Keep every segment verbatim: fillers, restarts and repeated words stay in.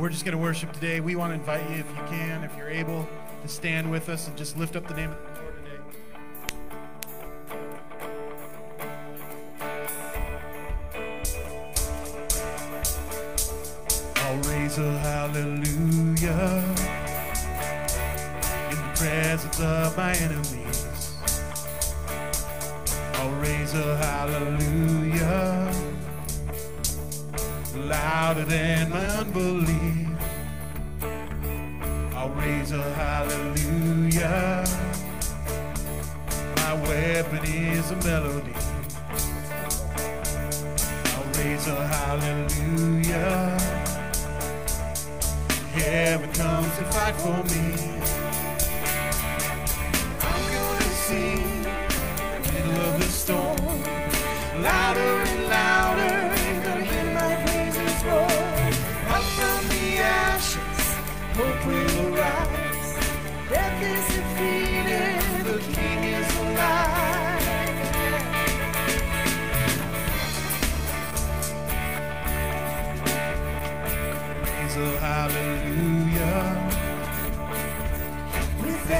We're just going to worship today. We want to invite you, if you can, if you're able, to stand with us and just lift up the name of the Lord. A hallelujah in the presence of my enemies. I'll raise a hallelujah louder than my unbelief. I'll raise a hallelujah. My weapon is a melody. I'll raise a hallelujah. Heaven comes to fight for me. I'm gonna sing in the middle of the storm, louder and louder, and gonna hear my praises roar. Up from the ashes, hope will arise. Death is defeated, the King is alive. Praise the hallelujah.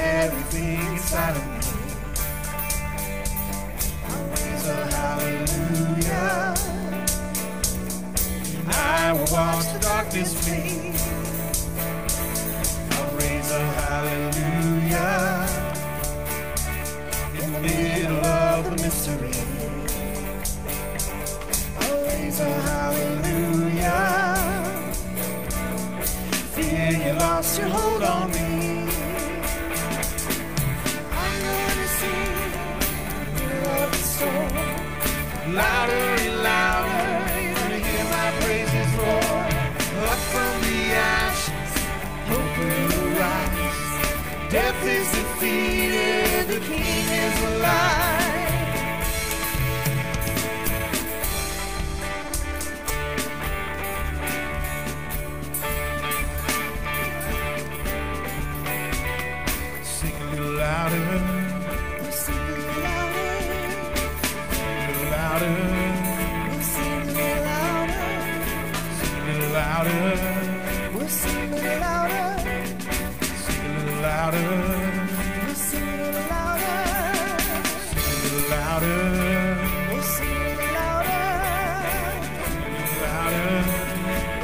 Everything inside of me, I'll raise a hallelujah. I will watch the darkness flee. I'll raise a hallelujah in the middle of the mystery. I'll raise a hallelujah. Fear you lost your hold on me. Louder and louder, you're gonna hear my praises roar. Up from the ashes, hope will rise. Death is defeated, the King is alive. Sing a little louder. Sing it louder. We'll sing it louder. Sing it louder. We'll sing it louder. Sing it louder. We'll sing it louder. We'll sing it louder. Sing it louder. We'll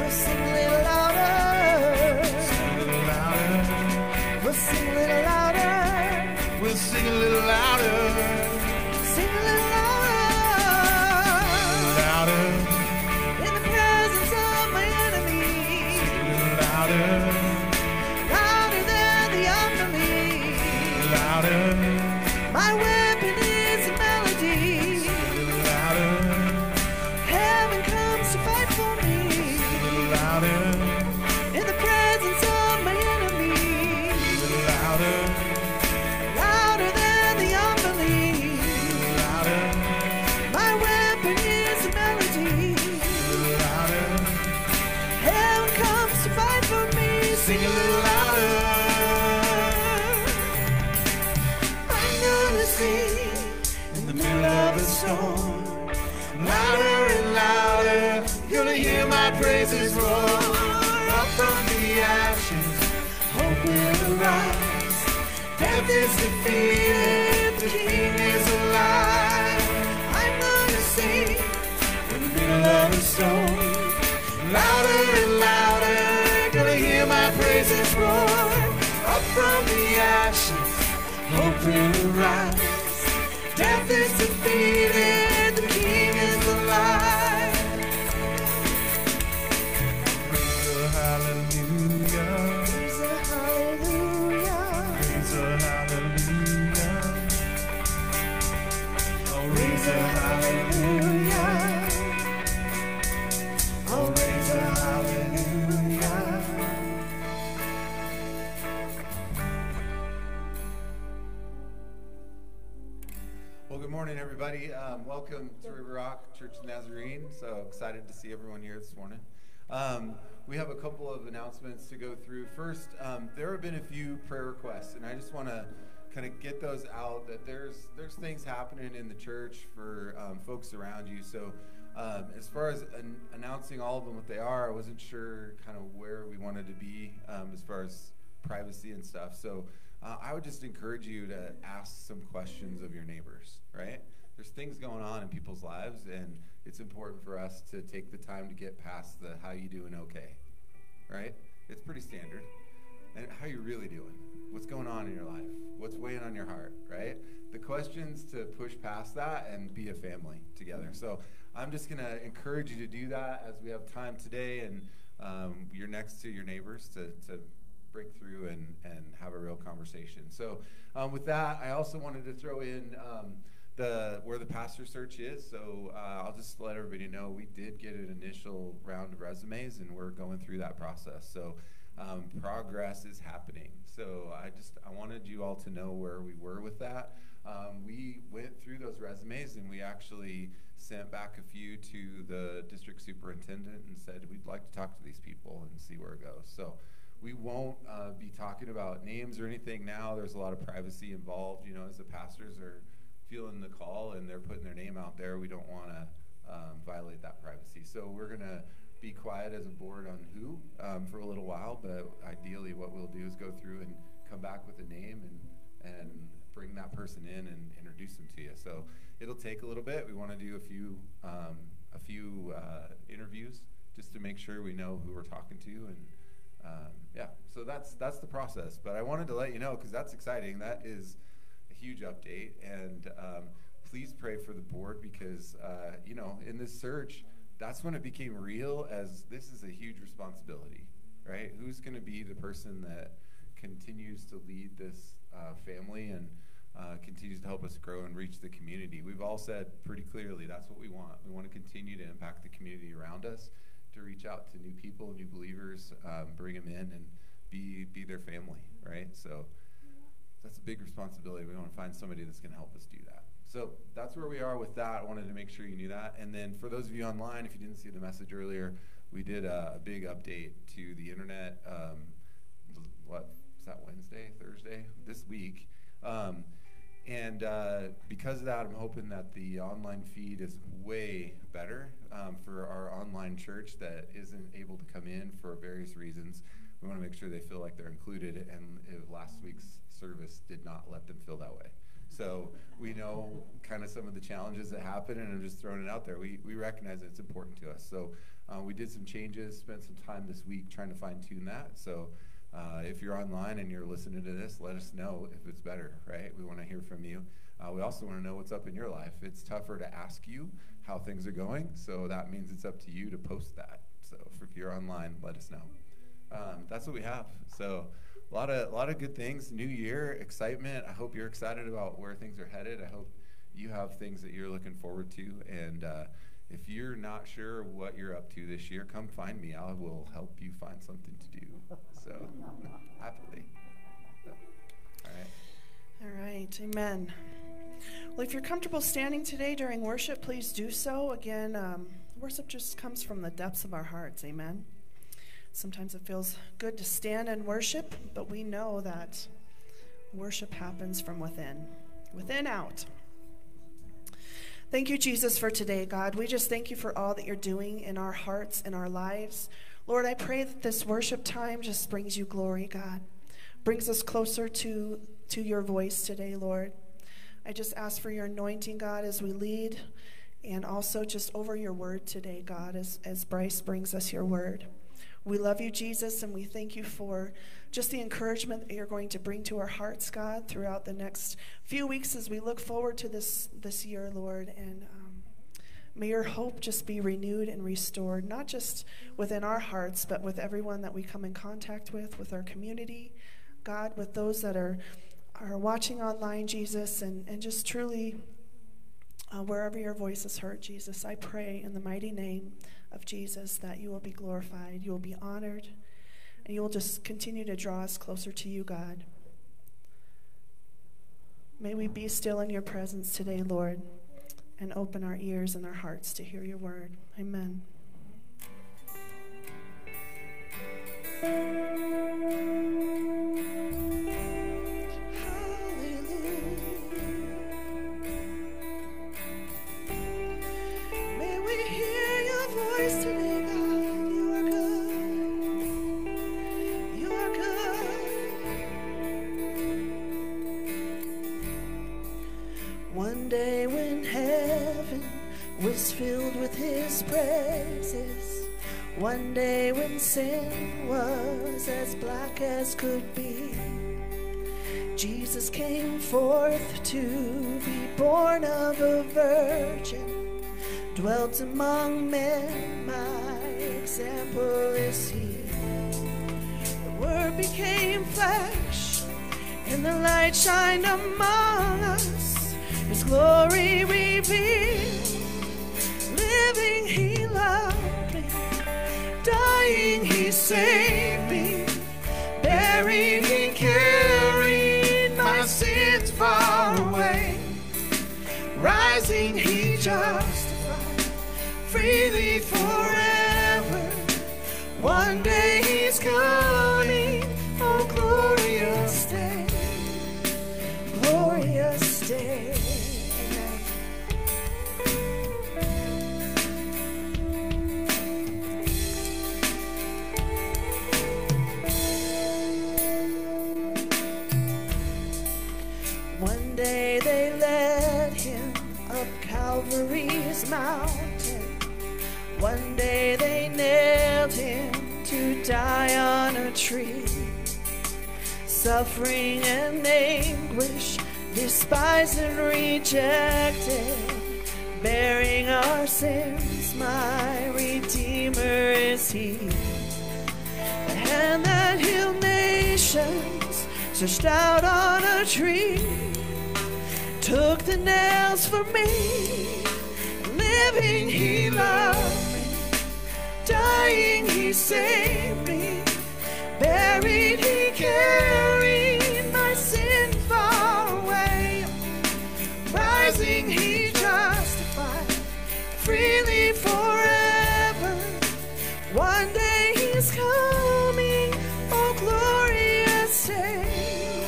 sing it louder. We'll sing a little louder. Death is defeated, the King is alive. I'm gonna sing in the middle of the storm, louder and louder, gonna hear my praises roar. Up from the ashes, hope will rise. Death is defeated, the King is alive. Praise the hallelujah. Morning, everybody. Um, welcome to River Rock Church of Nazarene. So excited to see everyone here this morning. Um, we have a couple of announcements to go through. First, um, there have been a few prayer requests, and I just want to kind of get those out. That there's there's things happening in the church for um, folks around you. So Um, as far as an announcing all of them what they are, I wasn't sure kind of where we wanted to be um, as far as privacy and stuff. So uh, I would just encourage you to ask some questions of your neighbors, right? There's things going on in people's lives, and it's important for us to take the time to get past the how you doing okay, right? It's pretty standard. And how you really doing? What's going on in your life? What's weighing on your heart, right? The questions to push past that and be a family together. So I'm just going to encourage you to do that as we have time today, and um, you're next to your neighbors to, to break through and, and have a real conversation. So um, with that, I also wanted to throw in um, the where the pastor search is. So uh, I'll just let everybody know we did get an initial round of resumes, and we're going through that process. So um, progress is happening. So I just I wanted you all to know where we were with that. Um, we went through those resumes, and we actually sent back a few to the district superintendent and said, we'd like to talk to these people and see where it goes. So we won't uh, be talking about names or anything now. There's a lot of privacy involved. You know, as the pastors are feeling the call and they're putting their name out there, we don't want to um, violate that privacy. So we're going to be quiet as a board on who um, for a little while, but ideally what we'll do is go through and come back with a name and, and bring that person in and introduce them to you. So it'll take a little bit. We want to do a few um, a few uh, interviews just to make sure we know who we're talking to, and um, yeah. So that's that's the process. But I wanted to let you know, because that's exciting. That is a huge update, and um, please pray for the board, because uh, you know, in this search, that's when it became real. As this is a huge responsibility, right? Who's going to be the person that continues to lead this uh, family and Uh, continues to help us grow and reach the community? We've all said pretty clearly that's what we want. We want to continue to impact the community around us, to reach out to new people, new believers, um, bring them in and be be their family, right? So that's a big responsibility. We want to find somebody that's going to help us do that. So that's where we are with that. I wanted to make sure you knew that. And then for those of you online, if you didn't see the message earlier, we did a, a big update to the internet. Um, what is that, Wednesday, Thursday? This week. Um, And uh, because of that, I'm hoping that the online feed is way better um, for our online church that isn't able to come in for various reasons. We want to make sure they feel like they're included, and if last week's service did not let them feel that way. So we know kind of some of the challenges that happen, and I'm just throwing it out there. We, we recognize that it's important to us. So uh, we did some changes, spent some time this week trying to fine-tune that. So. Uh, if you're online and you're listening to this, let us know if it's better, right? We want to hear from you. Uh, we also want to know what's up in your life. It's tougher to ask you how things are going, so that means it's up to you to post that. So if you're online, let us know. Um, that's what we have. So a lot of, a lot of good things. New year, excitement. I hope you're excited about where things are headed. I hope you have things that you're looking forward to. And uh, if you're not sure what you're up to this year, come find me. I will help you find something to do. So, happily. So, all right. All right. Amen. Well, if you're comfortable standing today during worship, please do so. Again, um, worship just comes from the depths of our hearts. Amen. Sometimes it feels good to stand and worship, but we know that worship happens from within, within out. Thank you, Jesus, for today, God. We just thank you for all that you're doing in our hearts and our lives. Lord, I pray that this worship time just brings you glory, God. Brings us closer to, to your voice today, Lord. I just ask for your anointing, God, as we lead, and also just over your word today, God, as, as Bryce brings us your word. We love you, Jesus, and we thank you for just the encouragement that you're going to bring to our hearts, God, throughout the next few weeks as we look forward to this this year, Lord. And um, may your hope just be renewed and restored, not just within our hearts, but with everyone that we come in contact with, with our community, God, with those that are, are watching online, Jesus, and, and just truly uh, wherever your voice is heard, Jesus, I pray in the mighty name of Jesus that you will be glorified, you will be honored, and you will just continue to draw us closer to you, God. May we be still in your presence today, Lord, and open our ears and our hearts to hear your word. Amen. Hallelujah. May we hear one day when heaven was filled with his praises, one day when sin was as black as could be, Jesus came forth to be born of a virgin, dwelt among men, my example is he. The word became flesh, and the light shined among us, his glory revealed. Living he loved me, dying he saved me, buried he carried my sins far away, rising he justified freely forever. One day he's coming, oh glorious day, glorious day. They led him up Calvary's mountain. One day they nailed him to die on a tree. Suffering and anguish, despised and rejected, bearing our sins, my Redeemer is he. The hand that healed nations stretched out on a tree, took the nails for me. Living he loved me, dying he saved me, buried he carried my sin far away, rising he justified freely forever. One day he's coming, oh glorious day,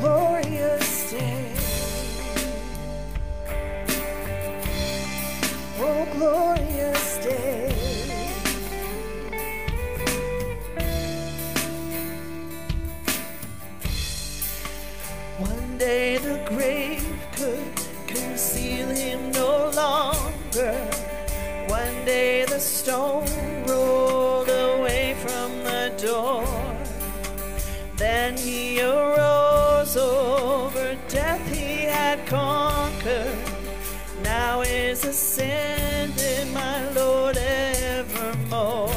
glorious day. Oh, glorious day. One day the grave could conceal him no longer. One day the stone rolled away from the door. Then he arose, over death he had conquered. Now is ascended, my Lord, evermore.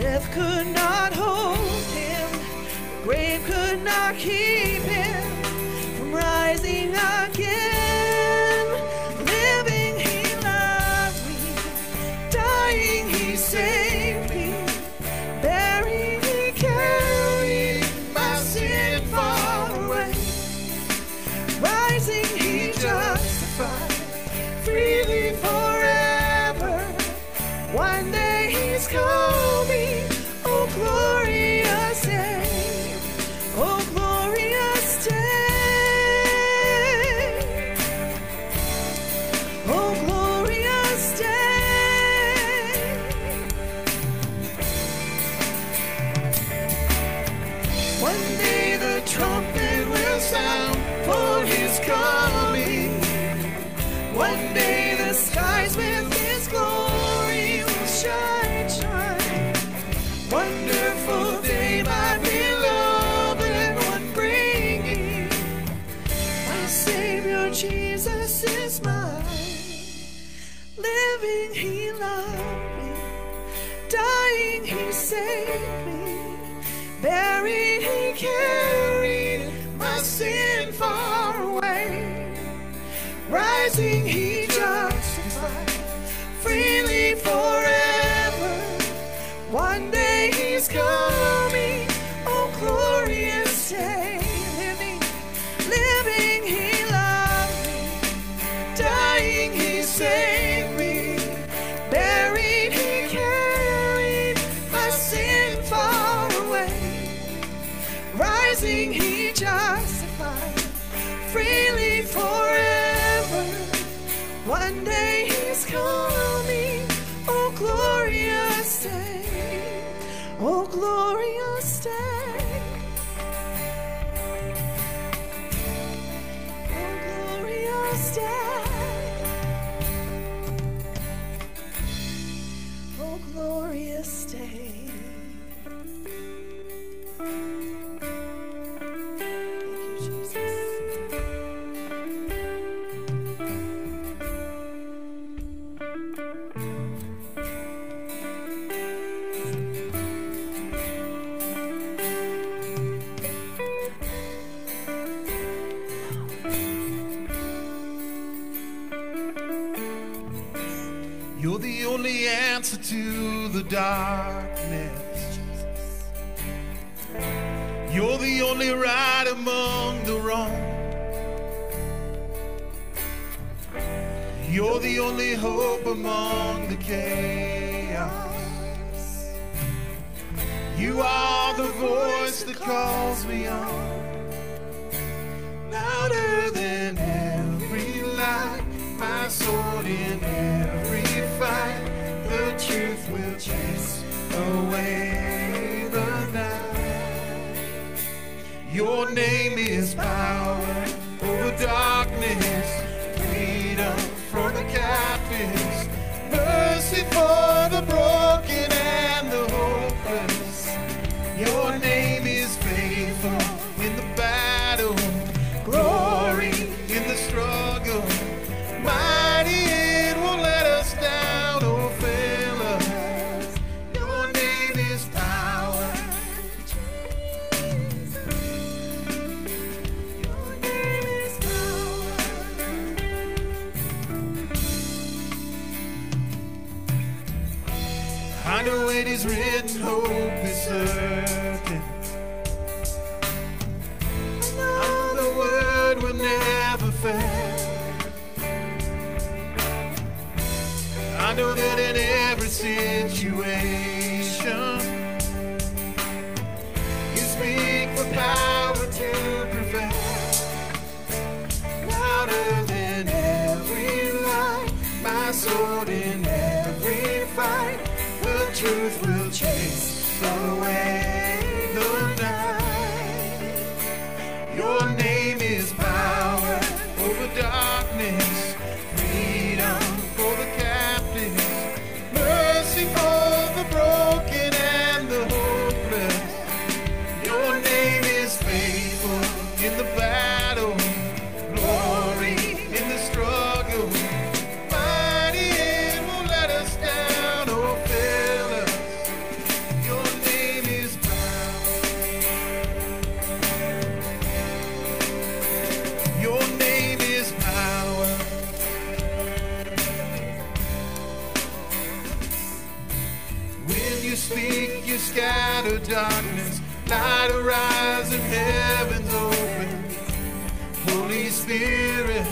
Death could not hold him, the grave could not keep him from rising again. Living he loved me, dying he saved me, buried he carried my sin far away, rising he just freely forever. One day he's coming, oh glorious day, oh glorious day, oh glorious day. One day the trumpet will sound for his coming. One day the skies with his glory will shine, shine. Wonderful day, my beloved one bringing. My Savior Jesus is mine. Living he loved me, dying he saved me, buried he carried my sin far away, rising he justified freely forever. One day he's coming, oh glorious day. Living, living he loved me, dying he saved me, buried he carried my sin far away, rising he justified freely forever. One day he's coming, oh glorious day, oh glorious day, oh glorious day. You're the only answer to the darkness. You're the only right among the wrong. You're the only hope among the chaos. You are the voice that calls me on. Louder than every lie, my sword in every fight. The truth will chase away the night. Your name is power over darkness, freedom for the captives, mercy for the broken and the hopeless. Your name is faithful in the battle, glory in the struggle, mighty it won't let us down or fail us. Your name is power. I know it is written, hope is certain. I know the word will never fail. I know that in every situation you speak the power to prevail. Louder than every lie, my sword in every fight. The truth will chase away the night. Your name is power over darkness, freedom for the captives, mercy for the broken and the hopeless. Your name is faithful in the battle, glory in the struggle. Speak, you scatter darkness, light arise and heaven's open. Holy Spirit,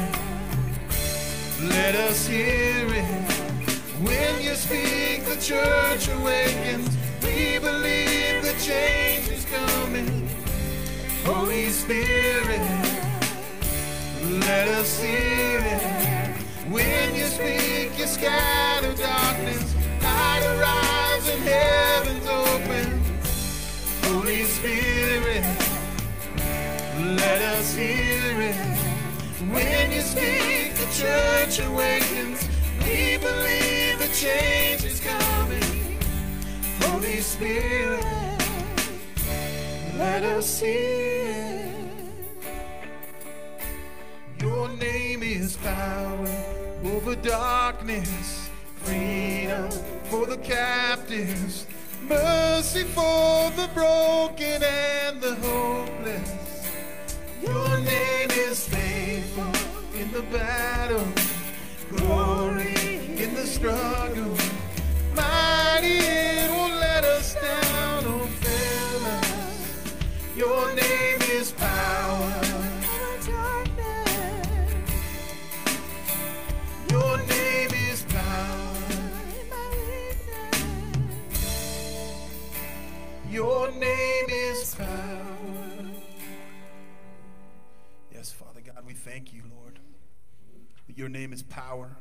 let us hear it. When you speak, the church awakens. We believe the change is coming. Holy Spirit, let us hear it. When you speak, you scatter darkness, light arise and heaven's open. Holy Spirit, let us hear it. When you speak, the church awakens. We believe the change is coming. Holy Spirit, let us hear it. Your name is power over darkness, freedom for the captives, mercy for the broken and the hopeless. Your name is faithful in the battle, glory in the struggle, mighty it won't let us down or fail us. Your name is power. Your name is power. Your name is power. Yes, Father God, we thank you, Lord, that your name is power,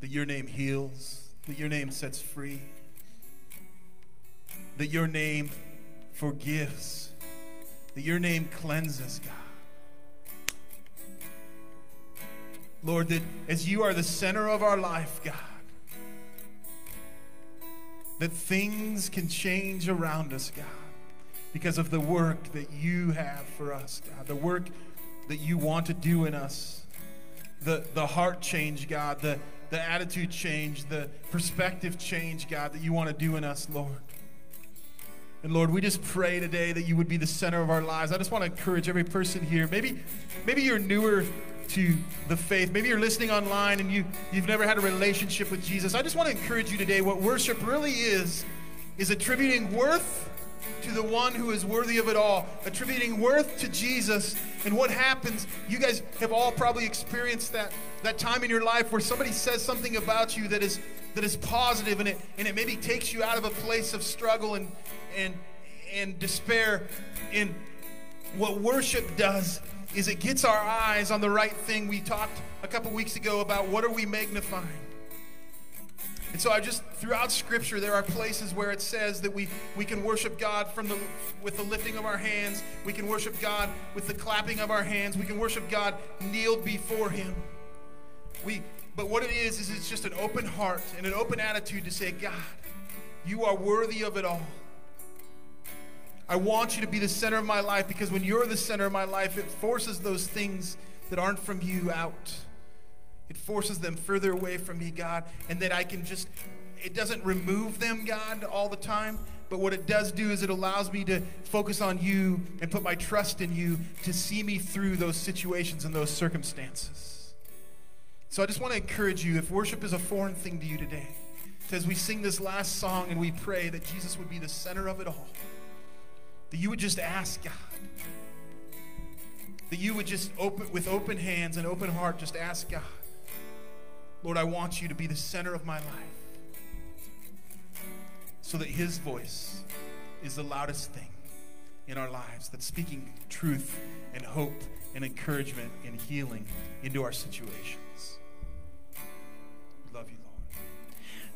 that your name heals, that your name sets free, that your name forgives, that your name cleanses, God. Lord, that as you are the center of our life, God, that things can change around us, God, because of the work that you have for us, God, the work that you want to do in us, the, the heart change, God, the, the attitude change, the perspective change, God, that you want to do in us, Lord. And Lord, we just pray today that you would be the center of our lives. I just want to encourage every person here. Maybe, maybe you're newer to the faith. Maybe you're listening online and you, you've never had a relationship with Jesus. I just want to encourage you today. What worship really is, is attributing worth to the one who is worthy of it all, attributing worth to Jesus. And what happens, you guys have all probably experienced that that time in your life where somebody says something about you that is that is positive, and it and it maybe takes you out of a place of struggle and and and despair. And what worship does is it gets our eyes on the right thing. We talked a couple weeks ago about what are we magnifying. And so I just, throughout Scripture, there are places where it says that we, we can worship God from the, with the lifting of our hands. We can worship God with the clapping of our hands. We can worship God kneeled before Him. We, but what it is, is it's just an open heart and an open attitude to say, God, you are worthy of it all. I want you to be the center of my life, because when you're the center of my life, it forces those things that aren't from you out. It forces them further away from me, God, and that I can just, it doesn't remove them, God, all the time, but what it does do is it allows me to focus on you and put my trust in you to see me through those situations and those circumstances. So I just want to encourage you, if worship is a foreign thing to you today, as we sing this last song and we pray that Jesus would be the center of it all, that you would just ask God, that you would just open, with open hands and open heart, just ask God, Lord, I want you to be the center of my life, so that His voice is the loudest thing in our lives that's speaking truth and hope and encouragement and healing into our situations. We love you, Lord.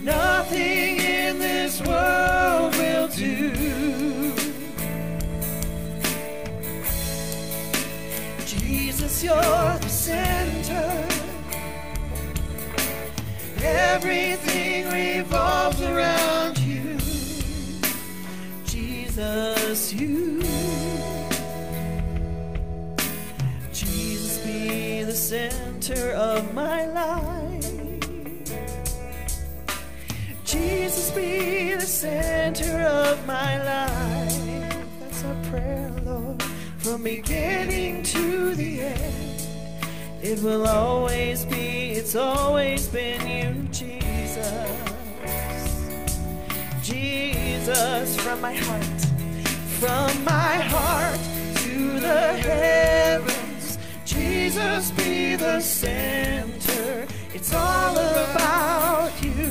Nothing in this world will do. Jesus, you're the center. Everything revolves around you, Jesus, you. Jesus, be the center of my life. Jesus, be the center of my life. That's our prayer, Lord. From beginning to the end, it will always be, it's always been you, Jesus, Jesus. From my heart, from my heart to the heavens, Jesus, be the center. It's all about you,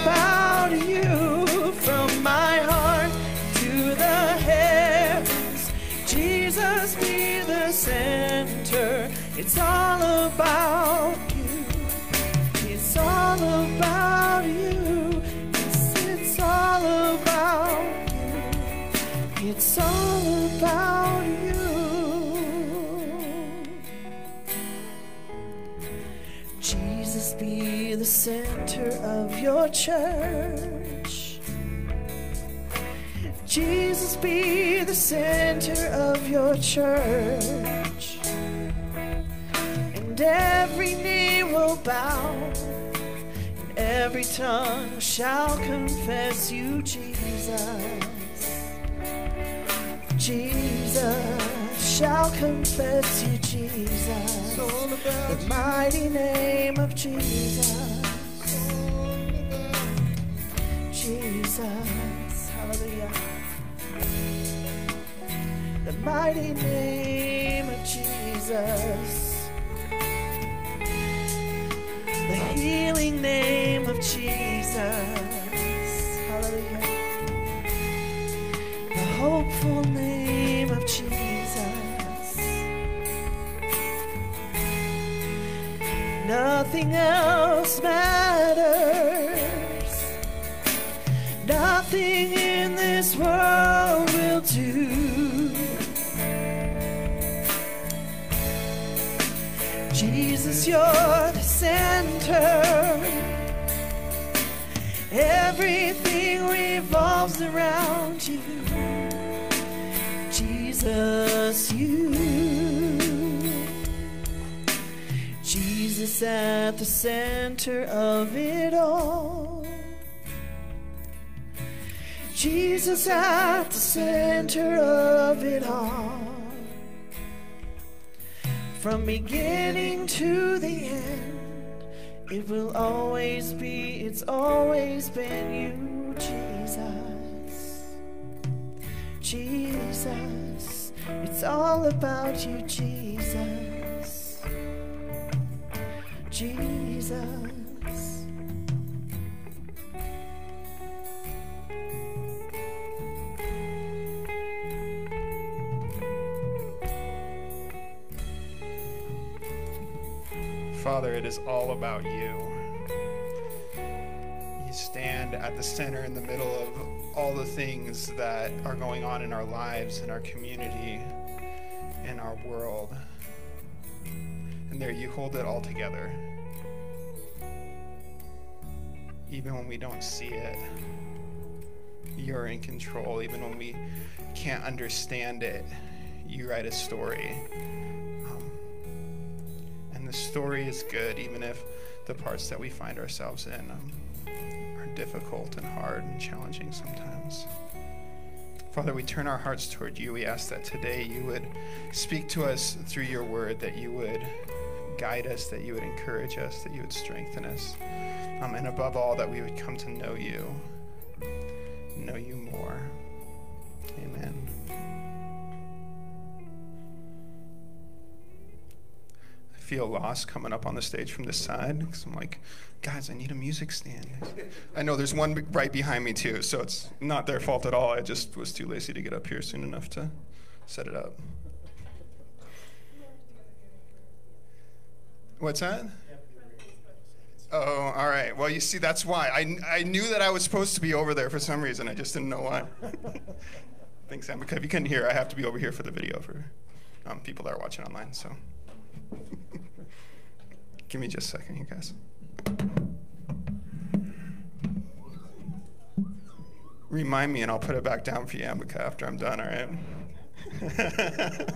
about you. From my heart to the heavens, Jesus, be the center. It's all about you. It's all about you. Yes, it's all about you. It's all about you. Jesus, be the center of your church. Jesus, be the center of your church. And every knee will bow, and every tongue shall confess you, Jesus. Jesus shall confess you, Jesus. The mighty name of Jesus. Jesus, hallelujah. The mighty name of Jesus. The healing name of Jesus. Hallelujah. The hopeful name of Jesus. Nothing else matters. Nothing in this world will do. Jesus, you're the center. Everything revolves around you. Jesus, you. Jesus at the center of it all. Jesus at the center of it all. From beginning to the end, it will always be, it's always been you, Jesus. Jesus, it's all about you, Jesus. Jesus. Father, it is all about you. You stand at the center in the middle of all the things that are going on in our lives, in our community, in our world. And there you hold it all together. Even when we don't see it, you're in control. Even when we can't understand it, you write a story. The story is good, even if the parts that we find ourselves in um, are difficult and hard and challenging sometimes. Father, we turn our hearts toward you. We ask that today you would speak to us through your word, that you would guide us, that you would encourage us, that you would strengthen us, um, and above all, that we would come to know you, know you more. Amen. Feel lost coming up on the stage from this side, because I'm like, guys, I need a music stand. I know there's one right behind me too, so it's not their fault at all. I just was too lazy to get up here soon enough to set it up. What's that? Oh, all right. Well, you see, that's why. I, I knew that I was supposed to be over there for some reason. I just didn't know why. Thanks, Sam. Because if you couldn't hear, I have to be over here for the video for um, people that are watching online, so. Give me just a second, you guys. Remind me and I'll put it back down for you, Ambika, after I'm done, all right?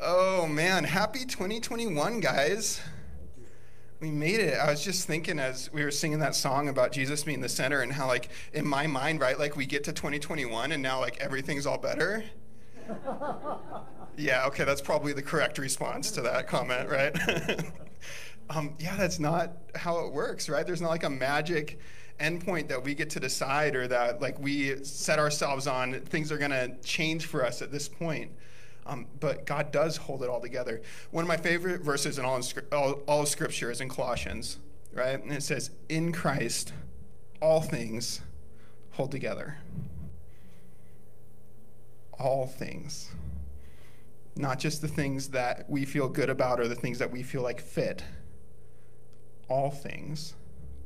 Oh, man. Happy twenty twenty-one, guys. We made it. I was just thinking as we were singing that song about Jesus being the center and how, like, in my mind, right, like, we get to twenty twenty-one and now, like, everything's all better. Yeah, okay, that's probably the correct response to that comment, right? um, yeah, that's not how it works, right? There's not like a magic endpoint that we get to decide or that like we set ourselves on, things are gonna change for us at this point. Um, but God does hold it all together. One of my favorite verses in all, in, all, all of Scripture is in Colossians, right? And it says, in Christ, all things hold together. All things. Not just the things that we feel good about or the things that we feel like fit. All things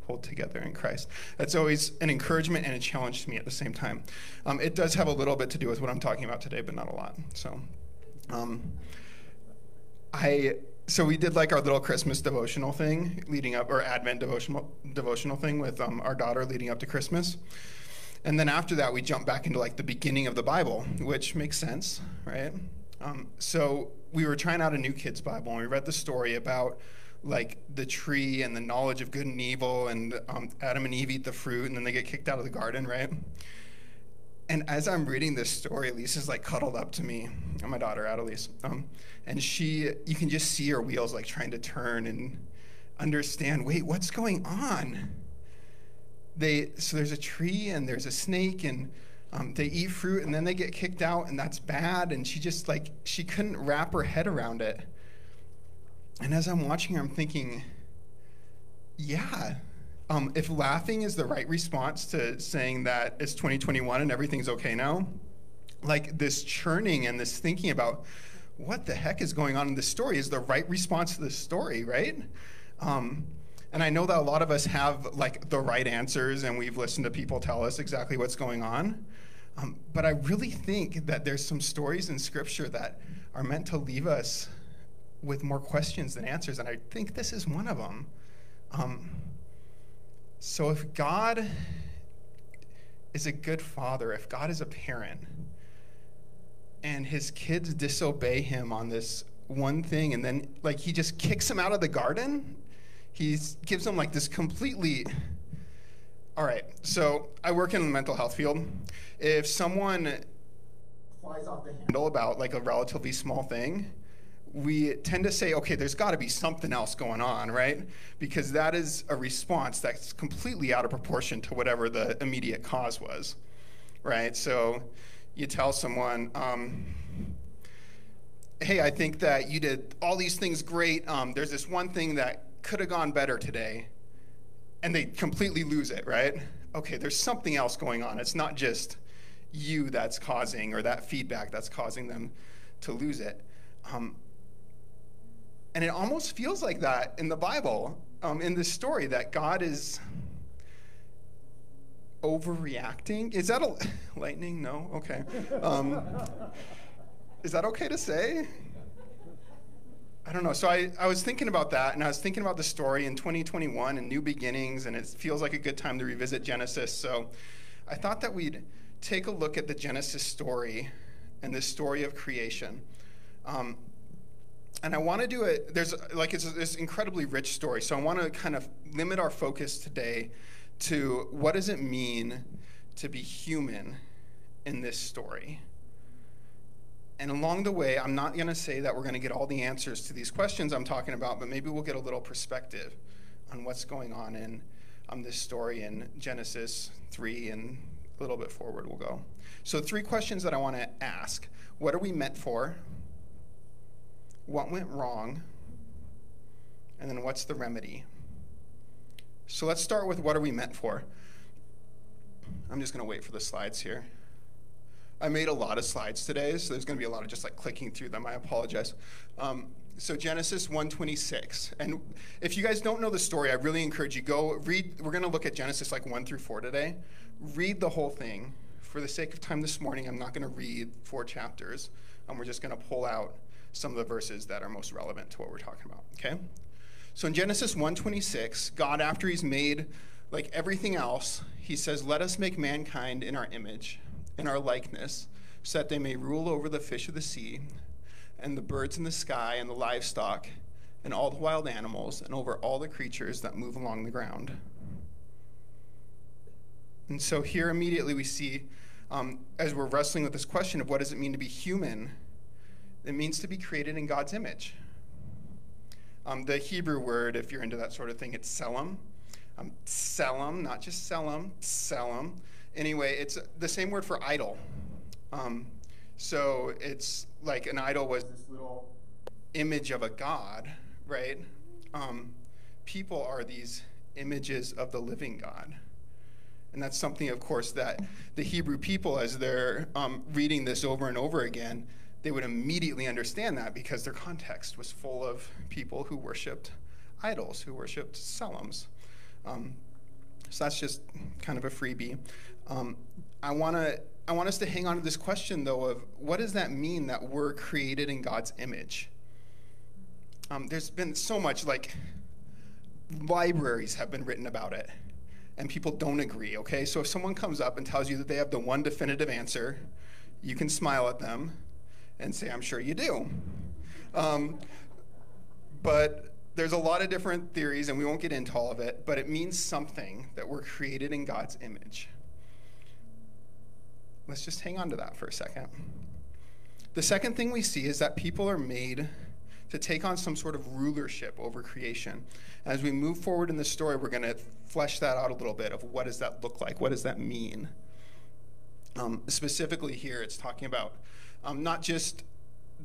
hold together in Christ. That's always an encouragement and a challenge to me at the same time. Um, it does have a little bit to do with what I'm talking about today, but not a lot. So, um, I so we did like our little Christmas devotional thing leading up, or Advent devotional devotional thing with um, our daughter leading up to Christmas. And then after that, we jumped back into like the beginning of the Bible, which makes sense, right? Um, so we were trying out a New Kids Bible, and we read the story about like the tree and the knowledge of good and evil, and um, Adam and Eve eat the fruit, and then they get kicked out of the garden, right? And as I'm reading this story, Elise is like cuddled up to me, and my daughter Adelise, um, and she, you can just see her wheels like trying to turn and understand, wait, what's going on? They, so there's a tree and there's a snake, and um, they eat fruit and then they get kicked out, and that's bad. And she just like, she couldn't wrap her head around it. And as I'm watching her, I'm thinking, yeah, um, if laughing is the right response to saying that it's twenty twenty-one and everything's okay now, like this churning and this thinking about what the heck is going on in this story is the right response to this story, right? Um, and I know that a lot of us have like the right answers, and we've listened to people tell us exactly what's going on. Um, but I really think that there's some stories in Scripture that are meant to leave us with more questions than answers, and I think this is one of them. Um, so if God is a good father, if God is a parent, and his kids disobey him on this one thing, and then like he just kicks them out of the garden, he gives them like this completely, all right, so I work in the mental health field. If someone flies off the handle about like a relatively small thing, we tend to say, okay, there's got to be something else going on, right? Because that is a response that's completely out of proportion to whatever the immediate cause was, right? So you tell someone, um, hey, I think that you did all these things great. Um, there's this one thing that could have gone better today. And they completely lose it, right? Okay, there's something else going on. It's not just you that's causing, or that feedback that's causing them to lose it. Um, And it almost feels like that in the Bible, um, in this story, that God is overreacting. Is that a lightning? No? Okay. Um, is that okay to say? I don't know. So I, I was thinking about that, and I was thinking about the story in twenty twenty-one and new beginnings, and it feels like a good time to revisit Genesis. So I thought that we'd take a look at the Genesis story and the story of creation. Um, And I want to do it, there's like, it's this incredibly rich story. So I want to kind of limit our focus today to what does it mean to be human in this story? And along the way, I'm not going to say that we're going to get all the answers to these questions I'm talking about, but maybe we'll get a little perspective on what's going on in um, this story in Genesis three, and a little bit forward we'll go. So three questions that I want to ask. What are we meant for? What went wrong? And then what's the remedy? So let's start with what are we meant for? I'm just going to wait for the slides here. I made a lot of slides today, so there's going to be a lot of just like clicking through them. I apologize. Um, so Genesis one twenty-six. And if you guys don't know the story, I really encourage you, go read. We're going to look at Genesis like one through four today. Read the whole thing. For the sake of time this morning, I'm not going to read four chapters. Um, we're just going to pull out some of the verses that are most relevant to what we're talking about, okay? So in Genesis one twenty-six, God, after he's made like everything else, he says, let us make mankind in our image, in our likeness, so that they may rule over the fish of the sea, and the birds in the sky, and the livestock, and all the wild animals, and over all the creatures that move along the ground. And so here immediately we see, um, as we're wrestling with this question of what does it mean to be human, it means to be created in God's image. Um, the Hebrew word, if you're into that sort of thing, it's tselem. Um, tselem, not just selem, tselem. Anyway, it's the same word for idol. Um, so it's like an idol was this little image of a god, right? Um, people are these images of the living God. And that's something, of course, that the Hebrew people, as they're um, reading this over and over again, they would immediately understand that because their context was full of people who worshipped idols, who worshipped Selems. Um, so that's just kind of a freebie. Um, I want to I want us to hang on to this question, though, of what does that mean that we're created in God's image? Um, there's been so much, like, libraries have been written about it, and people don't agree, okay? So if someone comes up and tells you that they have the one definitive answer, you can smile at them and say, I'm sure you do. Um, but there's a lot of different theories, and we won't get into all of it, but it means something that we're created in God's image. Let's just hang on to that for a second. The second thing we see is that people are made to take on some sort of rulership over creation. As we move forward in the story, we're going to flesh that out a little bit of what does that look like? What does that mean? Um, specifically here, it's talking about um, not just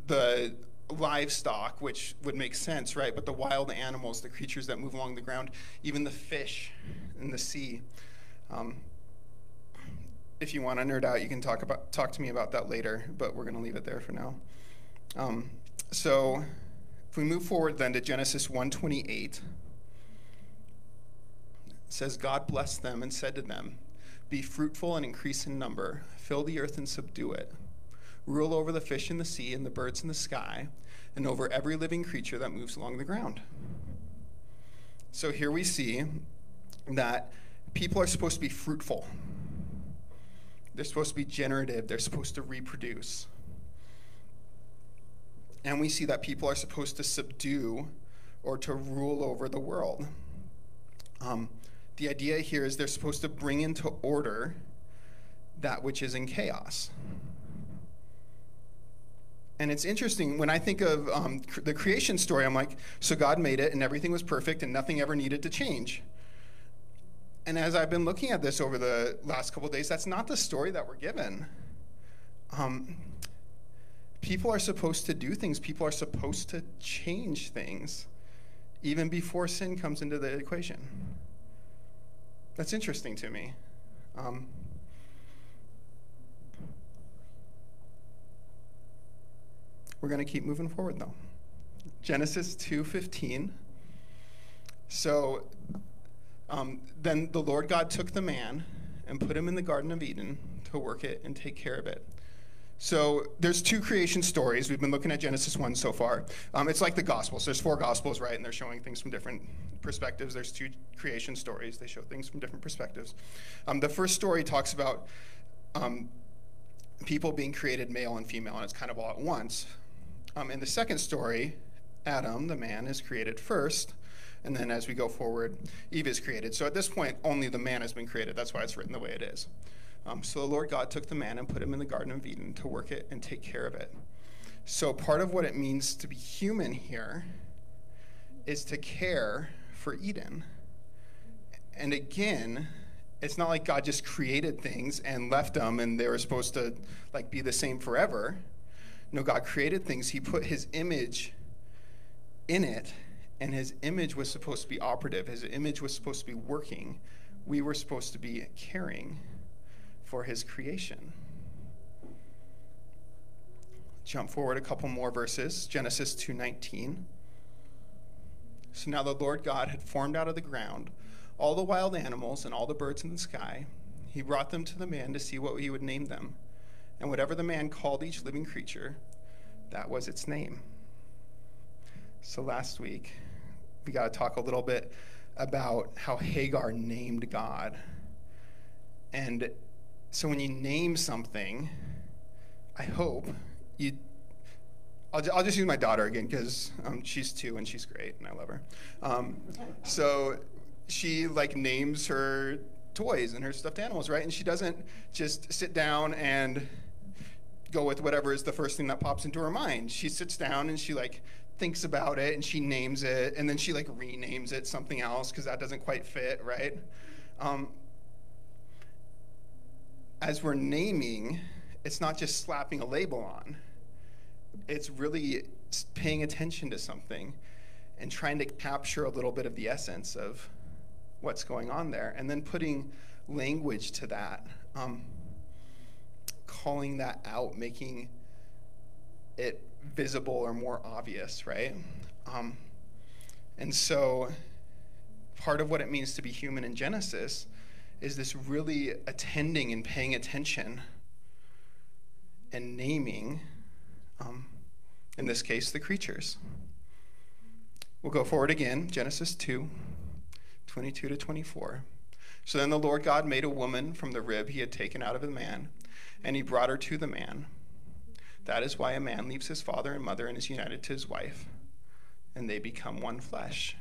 the livestock, which would make sense, right? But the wild animals, the creatures that move along the ground, even the fish in the sea. Um, if you want to nerd out, you can talk about talk to me about that later, but we're going to leave it there for now. Um, so if we move forward then to Genesis one twenty-eight, it says, God blessed them and said to them, be fruitful and increase in number, fill the earth and subdue it. Rule over the fish in the sea and the birds in the sky and over every living creature that moves along the ground. So here we see that people are supposed to be fruitful. They're supposed to be generative. They're supposed to reproduce. And we see that people are supposed to subdue or to rule over the world. Um, the idea here is they're supposed to bring into order that which is in chaos. And it's interesting, when I think of um, cr- the creation story, I'm like, so God made it, and everything was perfect, and nothing ever needed to change. And as I've been looking at this over the last couple of days, that's not the story that we're given. Um, people are supposed to do things. People are supposed to change things, even before sin comes into the equation. That's interesting to me. Um, We're going to keep moving forward, though. Genesis two fifteen. So um, then the Lord God took the man and put him in the Garden of Eden to work it and take care of it. So there's two creation stories. We've been looking at Genesis one so far. Um, it's like the Gospels. There's four Gospels, right? And they're showing things from different perspectives. There's two creation stories. They show things from different perspectives. Um, the first story talks about um, people being created male and female, and it's kind of all at once. Um, in the second story, Adam, the man, is created first, and then as we go forward, Eve is created. So at this point, only the man has been created. That's why it's written the way it is. Um, so the Lord God took the man and put him in the Garden of Eden to work it and take care of it. So part of what it means to be human here is to care for Eden. And again, it's not like God just created things and left them and they were supposed to like be the same forever. No, God created things. He put his image in it, and his image was supposed to be operative. His image was supposed to be working. We were supposed to be caring for his creation. Jump forward a couple more verses. Genesis two nineteen. So now the Lord God had formed out of the ground all the wild animals and all the birds in the sky. He brought them to the man to see what he would name them. And whatever the man called each living creature, that was its name. So last week, we got to talk a little bit about how Hagar named God. And so when you name something, I hope you, I'll, I'll just use my daughter again, because um, she's two and she's great and I love her. Um, so she like names her toys and her stuffed animals, right? And she doesn't just sit down and go with whatever is the first thing that pops into her mind. She sits down and she like thinks about it and she names it, and then she like renames it something else because that doesn't quite fit, right? Um, as we're naming, it's not just slapping a label on. It's really paying attention to something and trying to capture a little bit of the essence of what's going on there, and then putting language to that, um, calling that out, making it visible or more obvious, right? Um, and so part of what it means to be human in Genesis is this really attending and paying attention and naming, um, in this case, the creatures. We'll go forward again, Genesis two twenty-two to twenty-four. So then the Lord God made a woman from the rib he had taken out of the man, and he brought her to the man. That is why a man leaves his father and mother and is united to his wife, and they become one flesh.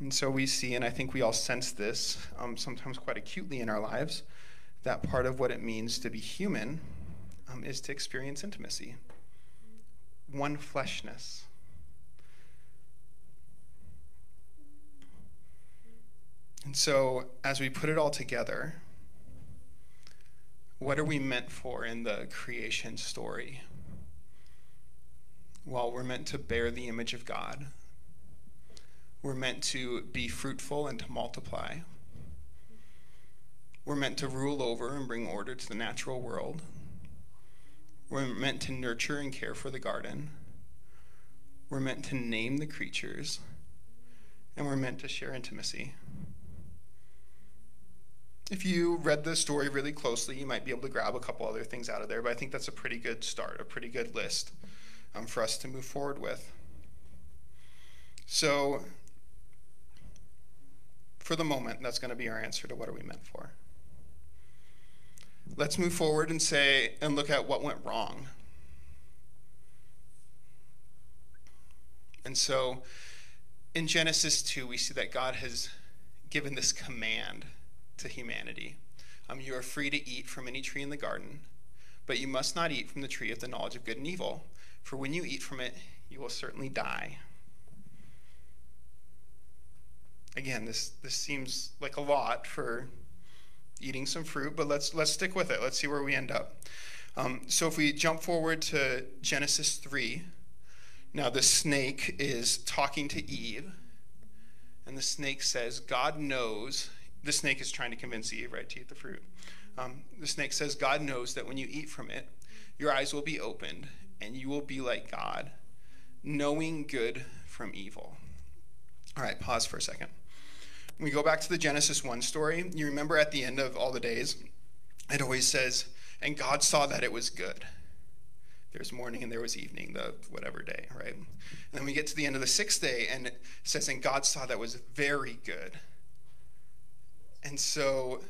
And so we see, and I think we all sense this, um, sometimes quite acutely in our lives, that part of what it means to be human um, is to experience intimacy, one fleshness. And so as we put it all together, what are we meant for in the creation story? Well, we're meant to bear the image of God. We're meant to be fruitful and to multiply. We're meant to rule over and bring order to the natural world. We're meant to nurture and care for the garden. We're meant to name the creatures. And we're meant to share intimacy. If you read the story really closely, you might be able to grab a couple other things out of there, but I think that's a pretty good start, a pretty good list um, for us to move forward with. So, for the moment, that's going to be our answer to what are we meant for. Let's move forward and say, and look at what went wrong. And so, in Genesis two, we see that God has given this command to humanity. Um, you are free to eat from any tree in the garden, but you must not eat from the tree of the knowledge of good and evil, for when you eat from it, you will certainly die. Again, this, this seems like a lot for eating some fruit, but let's, let's stick with it. Let's see where we end up. Um, so if we jump forward to Genesis three, now the snake is talking to Eve, and the snake says, God knows. The snake is trying to convince Eve, right, to eat the fruit. Um, the snake says, God knows that when you eat from it, your eyes will be opened, and you will be like God, knowing good from evil. All right, pause for a second. When we go back to the Genesis one story, you remember at the end of all the days, it always says, and God saw that it was good. There's morning and there was evening, the whatever day, right? And then we get to the end of the sixth day, and it says, and God saw that was very good. And so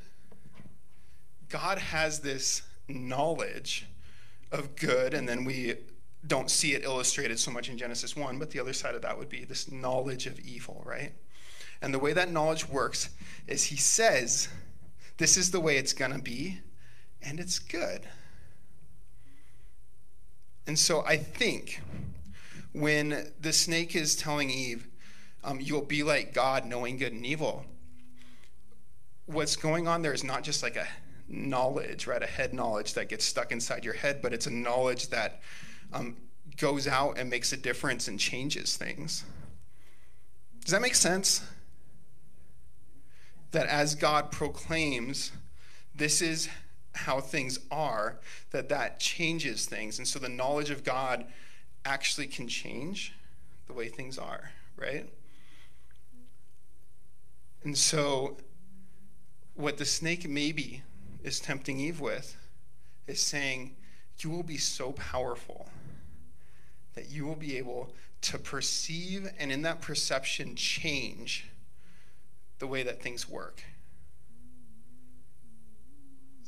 God has this knowledge of good, and then we don't see it illustrated so much in Genesis one, but the other side of that would be this knowledge of evil, right? And the way that knowledge works is he says, this is the way it's going to be, and it's good. And so I think when the snake is telling Eve, um, you'll be like God, knowing good and evil, what's going on there is not just like a knowledge, right, a head knowledge that gets stuck inside your head, but it's a knowledge that um, goes out and makes a difference and changes things. Does that make sense? That as God proclaims, this is how things are, that that changes things. And so the knowledge of God actually can change the way things are, right? And so what the snake maybe is tempting Eve with is saying, you will be so powerful that you will be able to perceive, and in that perception change the way that things work.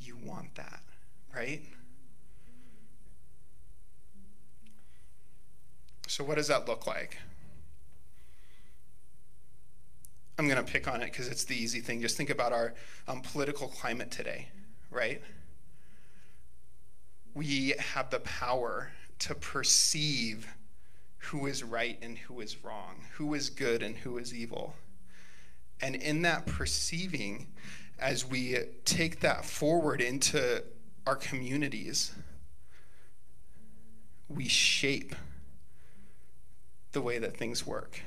You want that, right? So what does that look like? I'm going to pick on it because it's the easy thing. Just think about our um, political climate today, right? We have the power to perceive who is right and who is wrong, who is good and who is evil. And in that perceiving, as we take that forward into our communities, we shape the way that things work.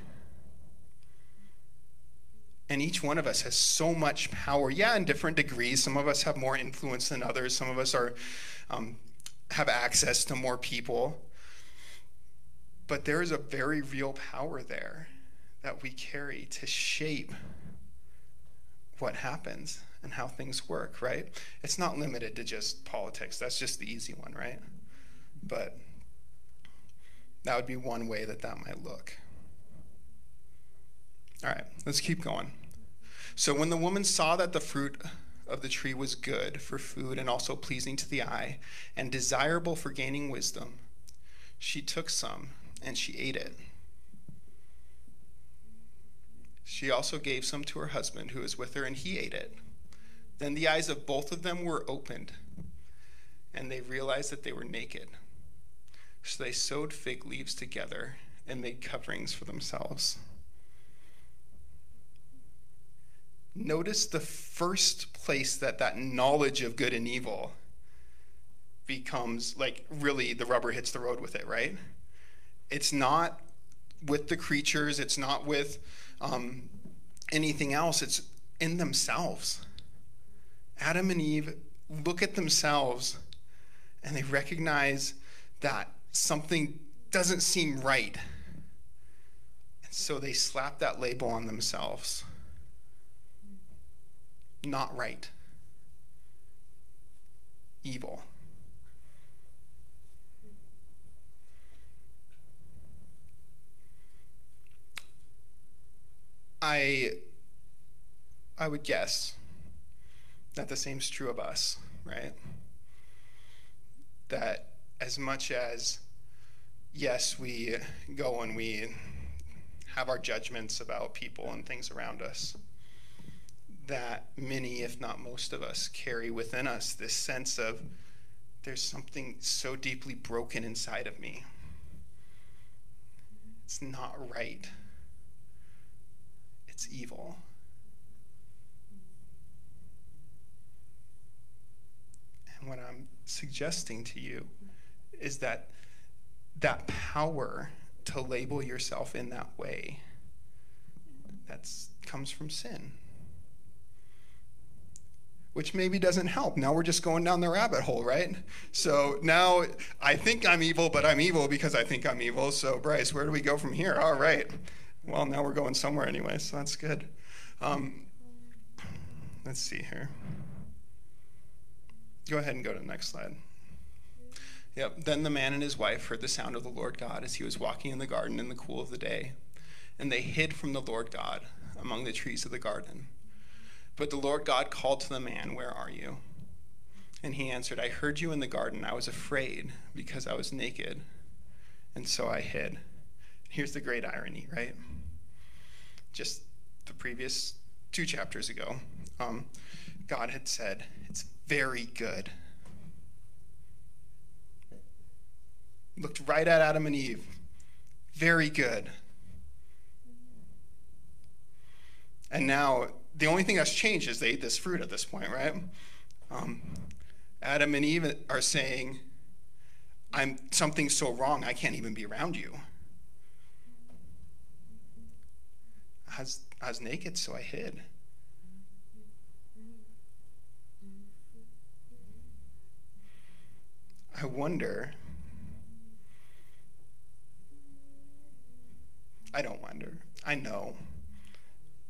And each one of us has so much power. Yeah, in different degrees. Some of us have more influence than others. Some of us are um, have access to more people. But there is a very real power there that we carry to shape what happens and how things work, right? It's not limited to just politics. That's just the easy one, right? But that would be one way that that might look. All right, let's keep going. So when the woman saw that the fruit of the tree was good for food and also pleasing to the eye and desirable for gaining wisdom. She took some and she ate it. She also gave some to her husband who was with her, and he ate it. Then the eyes of both of them were opened, and they realized that they were naked. So they sewed fig leaves together and made coverings for themselves. Notice the first place that that knowledge of good and evil becomes, like, really the rubber hits the road with it, right? It's not with the creatures. It's not with um, anything else. It's in themselves. Adam and Eve look at themselves, and they recognize that something doesn't seem right. And so they slap that label on themselves. Not right. Evil. I, I would guess that the same is true of us, right? That as much as, yes, we go and we have our judgments about people and things around us, that many, if not most of us, carry within us this sense of there's something so deeply broken inside of me. It's not right. It's evil. And what I'm suggesting to you is that that power to label yourself in that way, that comes from sin. Which maybe doesn't help. Now we're just going down the rabbit hole, right? So now I think I'm evil, but I'm evil because I think I'm evil. So Bryce, where do we go from here? All right. Well, now we're going somewhere anyway, so that's good. Um, let's see here. Go ahead and go to the next slide. Yep. Then the man and his wife heard the sound of the Lord God as he was walking in the garden in the cool of the day. And they hid from the Lord God among the trees of the garden. But the Lord God called to the man, "Where are you?" And he answered, "I heard you in the garden. I was afraid because I was naked, and so I hid." Here's the great irony, right? Just the previous two chapters ago, um, God had said, "It's very good." Looked right at Adam and Eve. Very good. And now, the only thing that's changed is they ate this fruit at this point, right? Um, Adam and Eve are saying, "I'm something so wrong, I can't even be around you. I was, I was naked, so I hid." I wonder. I don't wonder. I know.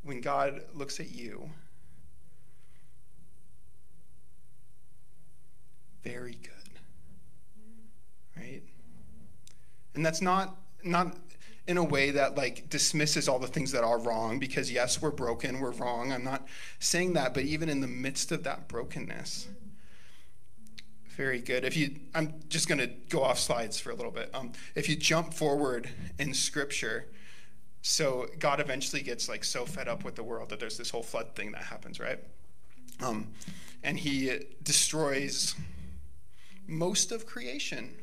When God looks at you, very good, right? And that's not, not in a way that, like, dismisses all the things that are wrong, because yes, we're broken, we're wrong. I'm not saying that, but even in the midst of that brokenness, very good. If you, I'm just gonna go off slides for a little bit. Um, if you jump forward in scripture, so God eventually gets, like, so fed up with the world that there's this whole flood thing that happens, right? Um, and he destroys most of creation.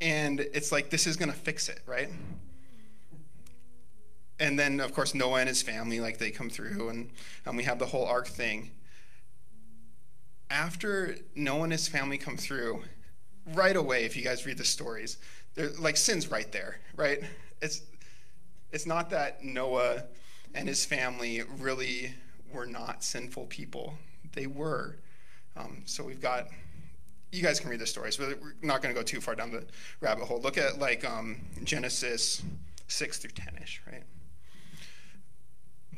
And it's like, this is going to fix it, right? And then, of course, Noah and his family, like, they come through, and, and we have the whole ark thing. After Noah and his family come through, right away, if you guys read the stories, they're, like, sin's right there, right? It's, it's not that Noah and his family really were not sinful people. They were. Um, so we've got, you guys can read the stories, but we're not going to go too far down the rabbit hole. Look at, like, um, Genesis six through ten-ish, right?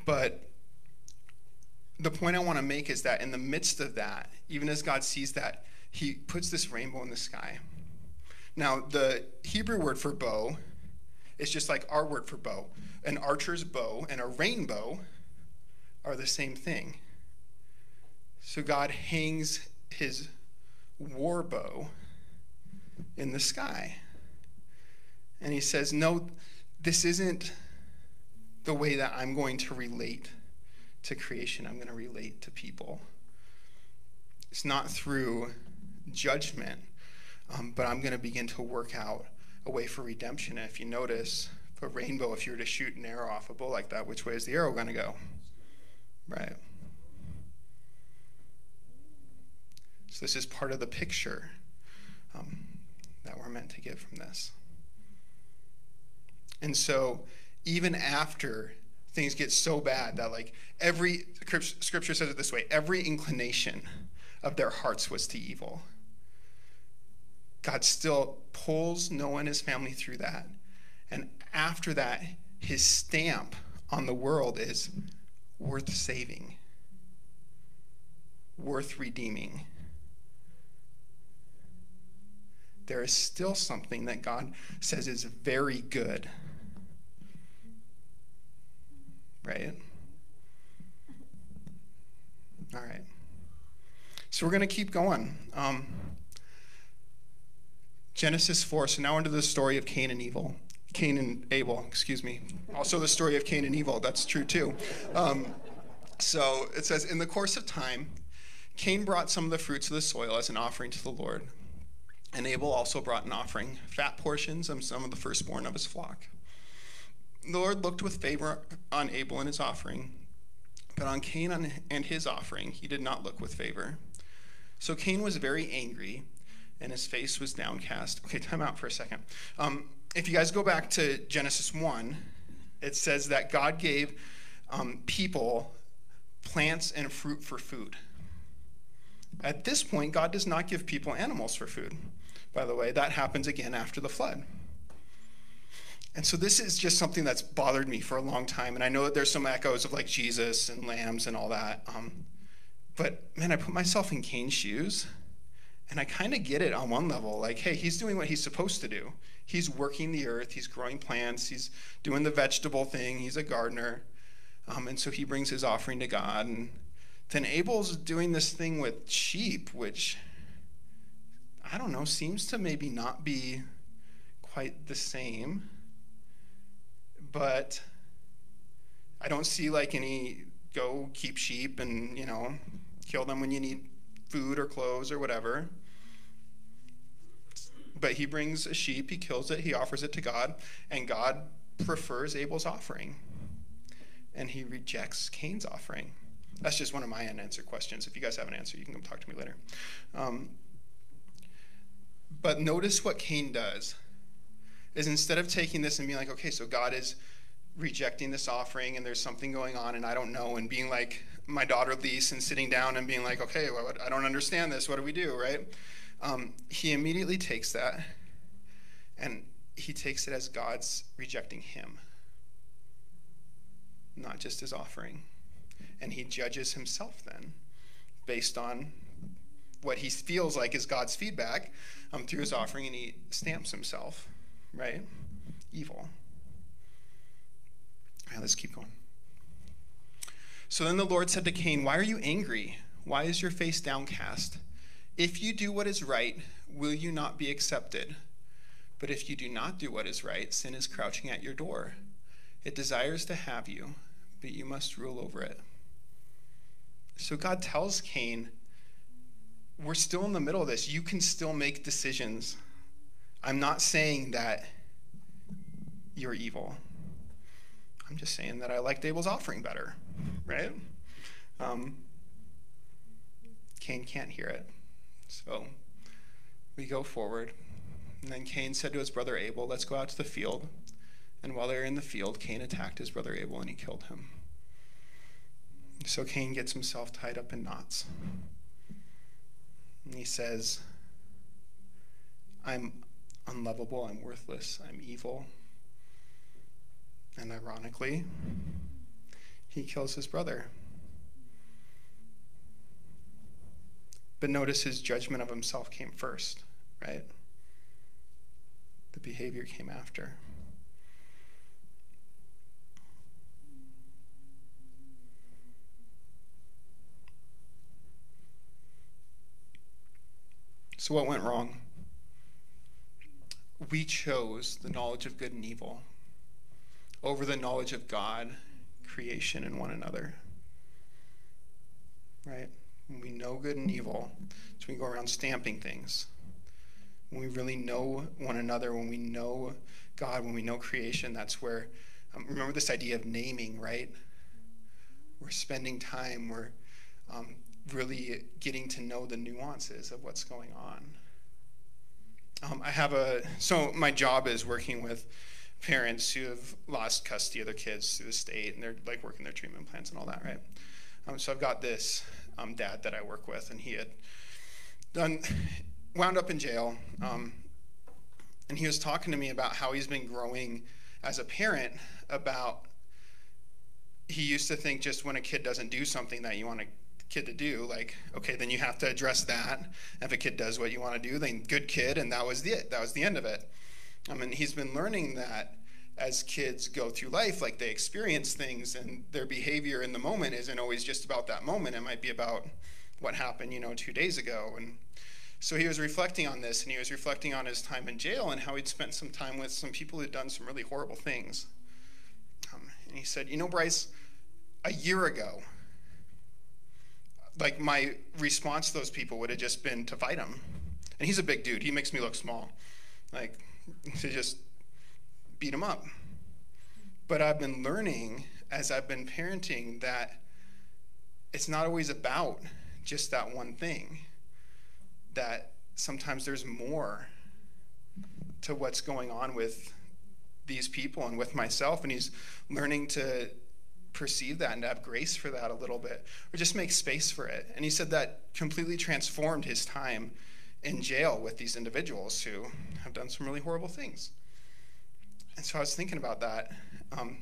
But the point I want to make is that in the midst of that, even as God sees that, he puts this rainbow in the sky. Now, the Hebrew word for bow is just like our word for bow. An archer's bow and a rainbow are the same thing. So God hangs his war bow in the sky. And he says, no, this isn't the way that I'm going to relate to creation. I'm going to relate to people. It's not through judgment, um, but I'm going to begin to work out a way for redemption. And if you notice, a rainbow, if you were to shoot an arrow off a bow like that, which way is the arrow going to go? Right. So this is part of the picture um, that we're meant to get from this. And so even after things get so bad that, like, every, scripture says it this way, every inclination of their hearts was to evil, God still pulls Noah and his family through that. And after that, his stamp on the world is worth saving, worth redeeming. There is still something that God says is very good. Right? All right. So we're going to keep going. Um, Genesis four, so now into the story of Cain and Abel. Cain and Abel, excuse me. Also the story of Cain and Abel, that's true too. Um, so it says, in the course of time, Cain brought some of the fruits of the soil as an offering to the Lord. And Abel also brought an offering, fat portions of some of the firstborn of his flock. The Lord looked with favor on Abel and his offering, but on Cain and his offering he did not look with favor. So Cain was very angry, and his face was downcast. Okay, time out for a second. Um, If you guys go back to Genesis one, it says that God gave um, people plants and fruit for food. At this point, God does not give people animals for food. By the way, that happens again after the flood. And so this is just something that's bothered me for a long time. And I know that there's some echoes of, like, Jesus and lambs and all that. Um, but man, I put myself in Cain's shoes. And I kind of get it on one level, like, hey, he's doing what he's supposed to do. He's working the earth, he's growing plants, he's doing the vegetable thing, he's a gardener. Um, and so he brings his offering to God. And then Abel's doing this thing with sheep, which, I don't know, seems to maybe not be quite the same. But I don't see, like, any go keep sheep and, you know, kill them when you need food or clothes or whatever. But he brings a sheep, he kills it, he offers it to God, and God prefers Abel's offering. And he rejects Cain's offering. That's just one of my unanswered questions. If you guys have an answer, you can come talk to me later. Um, but notice what Cain does, is instead of taking this and being like, okay, so God is rejecting this offering and there's something going on and I don't know, and being like my daughter Adelise and sitting down and being like, okay, well, I don't understand this, what do we do, right? Um, he immediately takes that, and he takes it as God's rejecting him, not just his offering. And he judges himself then, based on what he feels like is God's feedback um, through his offering, and he stamps himself, right? Evil. All right, let's keep going. So then the Lord said to Cain, why are you angry? Why is your face downcast? If you do what is right, will you not be accepted? But if you do not do what is right, sin is crouching at your door. It desires to have you, but you must rule over it. So God tells Cain, we're still in the middle of this. You can still make decisions. I'm not saying that you're evil. I'm just saying that I liked Abel's offering better, right? Um, Cain can't hear it. So we go forward. And then Cain said to his brother Abel, let's go out to the field. And while they were in the field, Cain attacked his brother Abel and he killed him. So Cain gets himself tied up in knots. And he says, I'm unlovable, I'm worthless, I'm evil. And ironically, he kills his brother. But notice his judgment of himself came first, right? The behavior came after. So what went wrong? We chose the knowledge of good and evil over the knowledge of God, creation, and one another. Right? When we know good and evil, so we go around stamping things. When we really know one another, when we know God, when we know creation, that's where, um, remember this idea of naming, right? We're spending time, we're um, really getting to know the nuances of what's going on. Um, I have a, so my job is working with parents who have lost custody of their kids through the state, and they're like working their treatment plans and all that, right? Um, so I've got this um, dad that I work with, and he had done, wound up in jail, um, and he was talking to me about how he's been growing as a parent about, he used to think just when a kid doesn't do something that you want to kid to do, like, okay, then you have to address that. And if a kid does what you want to do, then good kid, and that was it. That was the end of it. I mean, he's been learning that as kids go through life, like they experience things, and their behavior in the moment isn't always just about that moment. It might be about what happened, you know, two days ago. And so he was reflecting on this, and he was reflecting on his time in jail and how he'd spent some time with some people who'd done some really horrible things. Um, and he said, you know, Bryce, a year ago, like my response to those people would have just been to fight him. And he's a big dude. He makes me look small. Like, to just beat him up. But I've been learning as I've been parenting that it's not always about just that one thing. That sometimes there's more to what's going on with these people and with myself. And he's learning to perceive that and to have grace for that a little bit, or just make space for it. And he said that completely transformed his time in jail with these individuals who have done some really horrible things. And so I was thinking about that um,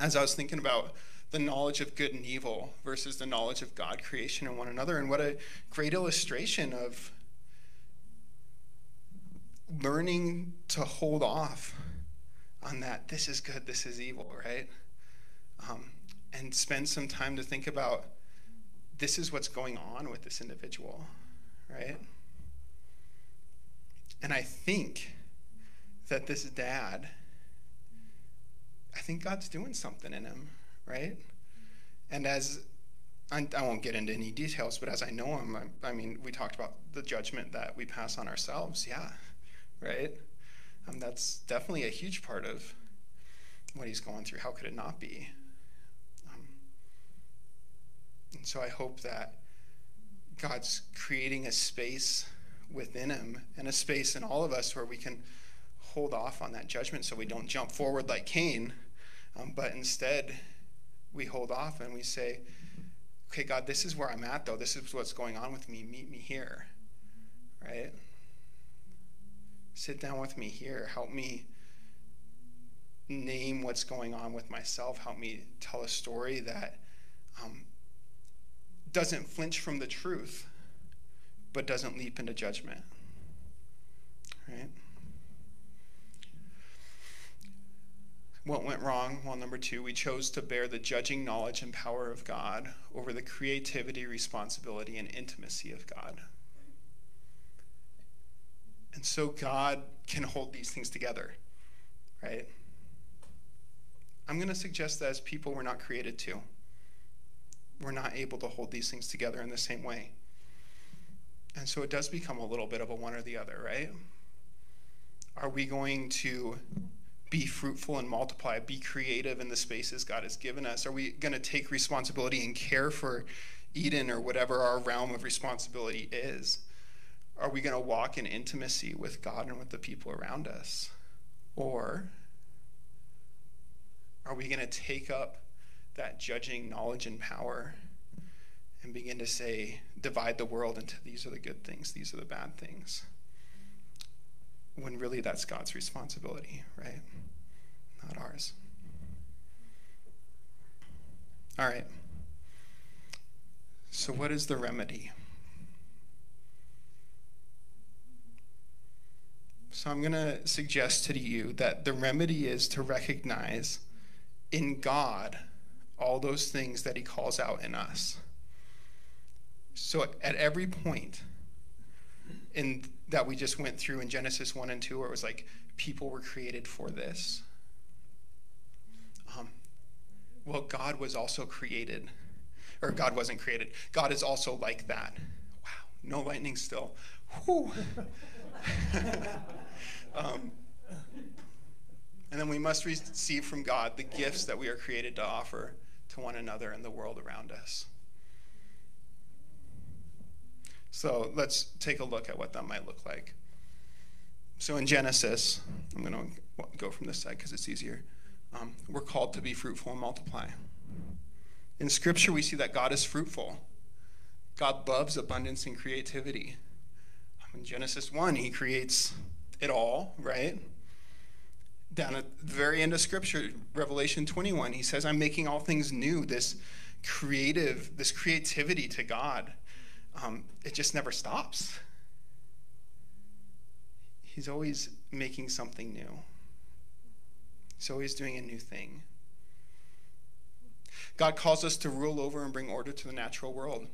as I was thinking about the knowledge of good and evil versus the knowledge of God, creation, and one another. And what a great illustration of learning to hold off on that this is good, this is evil, right? Um, and spend some time to think about, this is what's going on with this individual, right? And I think that this dad, I think God's doing something in him, right? And as, I, I won't get into any details, but as I know him, I, I mean, we talked about the judgment that we pass on ourselves, yeah, right? Um, that's definitely a huge part of what he's going through. How could it not be? And so I hope that God's creating a space within him and a space in all of us where we can hold off on that judgment so we don't jump forward like Cain, um, but instead we hold off and we say, okay, God, this is where I'm at, though. This is what's going on with me. Meet me here, right? Sit down with me here. Help me name what's going on with myself. Help me tell a story that um, doesn't flinch from the truth, but doesn't leap into judgment, right? What went wrong? Well, number two, we chose to bear the judging knowledge and power of God over the creativity, responsibility, and intimacy of God. And so God can hold these things together, right? I'm going to suggest that as people, we're not created to. We're not able to hold these things together in the same way. And so it does become a little bit of a one or the other, right? Are we going to be fruitful and multiply, be creative in the spaces God has given us? Are we going to take responsibility and care for Eden or whatever our realm of responsibility is? Are we going to walk in intimacy with God and with the people around us? Or are we going to take up that judging knowledge and power and begin to say, divide the world into these are the good things, these are the bad things, when really that's God's responsibility, right? Not ours. All right. So what is the remedy? So I'm going to suggest to you that the remedy is to recognize in God all those things that he calls out in us. So at every point in that we just went through in Genesis one and two, where it was like, people were created for this. Um, well, God was also created, or God wasn't created. God is also like that. Wow, no lightning still. Whew. um, and then we must receive from God the gifts that we are created to offer to one another and the world around us. So let's take a look at what that might look like. So in Genesis, I'm going to go from this side because it's easier. Um, we're called to be fruitful and multiply. In Scripture, we see that God is fruitful. God loves abundance and creativity. In Genesis one, he creates it all, right? Down at the very end of Scripture, Revelation twenty-one, he says, I'm making all things new. This creative, this creativity to God, um, it just never stops. He's always making something new. He's always doing a new thing. God calls us to rule over and bring order to the natural world.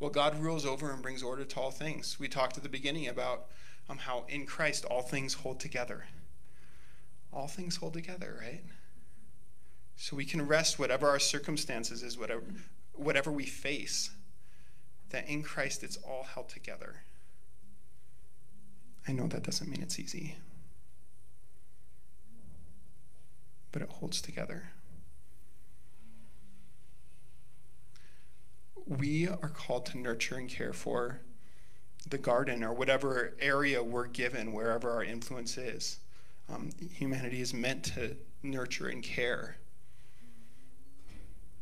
Well, God rules over and brings order to all things. We talked at the beginning about um, how in Christ all things hold together. All things hold together, right? So we can rest whatever our circumstances is, whatever, whatever we face, that in Christ it's all held together. I know that doesn't mean it's easy, but it holds together. We are called to nurture and care for the garden or whatever area we're given, wherever our influence is. Um, humanity is meant to nurture and care.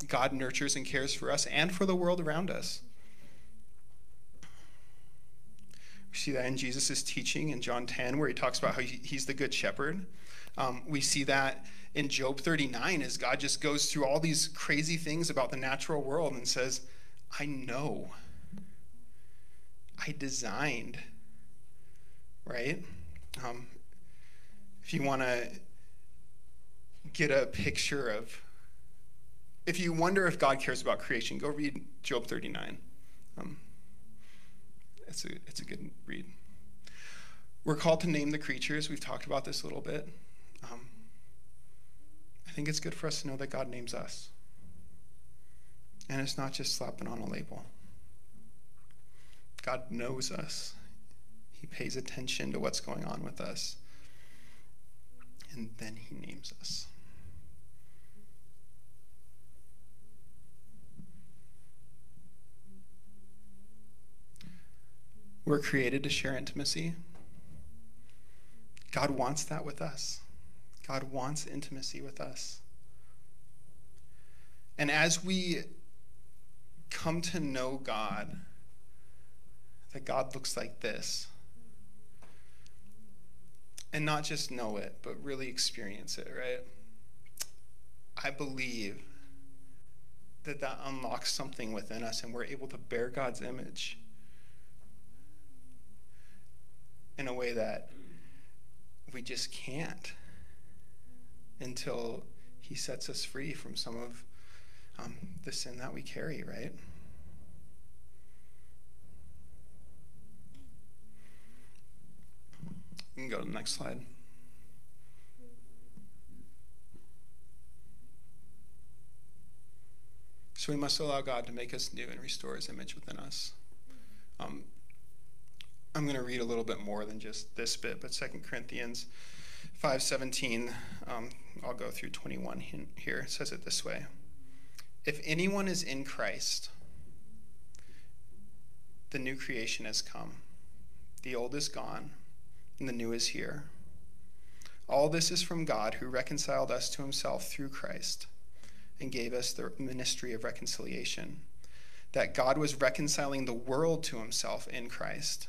God nurtures and cares for us and for the world around us. We see that in Jesus' teaching in John ten, where he talks about how he's the good shepherd. Um, we see that in Job thirty-nine, as God just goes through all these crazy things about the natural world and says, I know, I designed, right? Um, if you want to get a picture of, if you wonder if God cares about creation, go read Job thirty-nine. Um, it's, a, it's a good read. We're called to name the creatures. We've talked about this a little bit. Um, I think it's good for us to know that God names us. And it's not just slapping on a label. God knows us. He pays attention to what's going on with us. And then he names us. We're created to share intimacy. God wants that with us. God wants intimacy with us. And as we come to know God, that God looks like this, and not just know it, but really experience it, right? I believe that that unlocks something within us, and we're able to bear God's image in a way that we just can't until he sets us free from some of um, the sin that we carry, right? You can go to the next slide. So we must allow God to make us new and restore his image within us. Um, I'm going to read a little bit more than just this bit, but Second Corinthians five seventeen, um, I'll go through twenty-one here. It says it this way. If anyone is in Christ, the new creation has come. The old is gone, and the new is here. All this is from God, who reconciled us to himself through Christ and gave us the ministry of reconciliation, that God was reconciling the world to himself in Christ,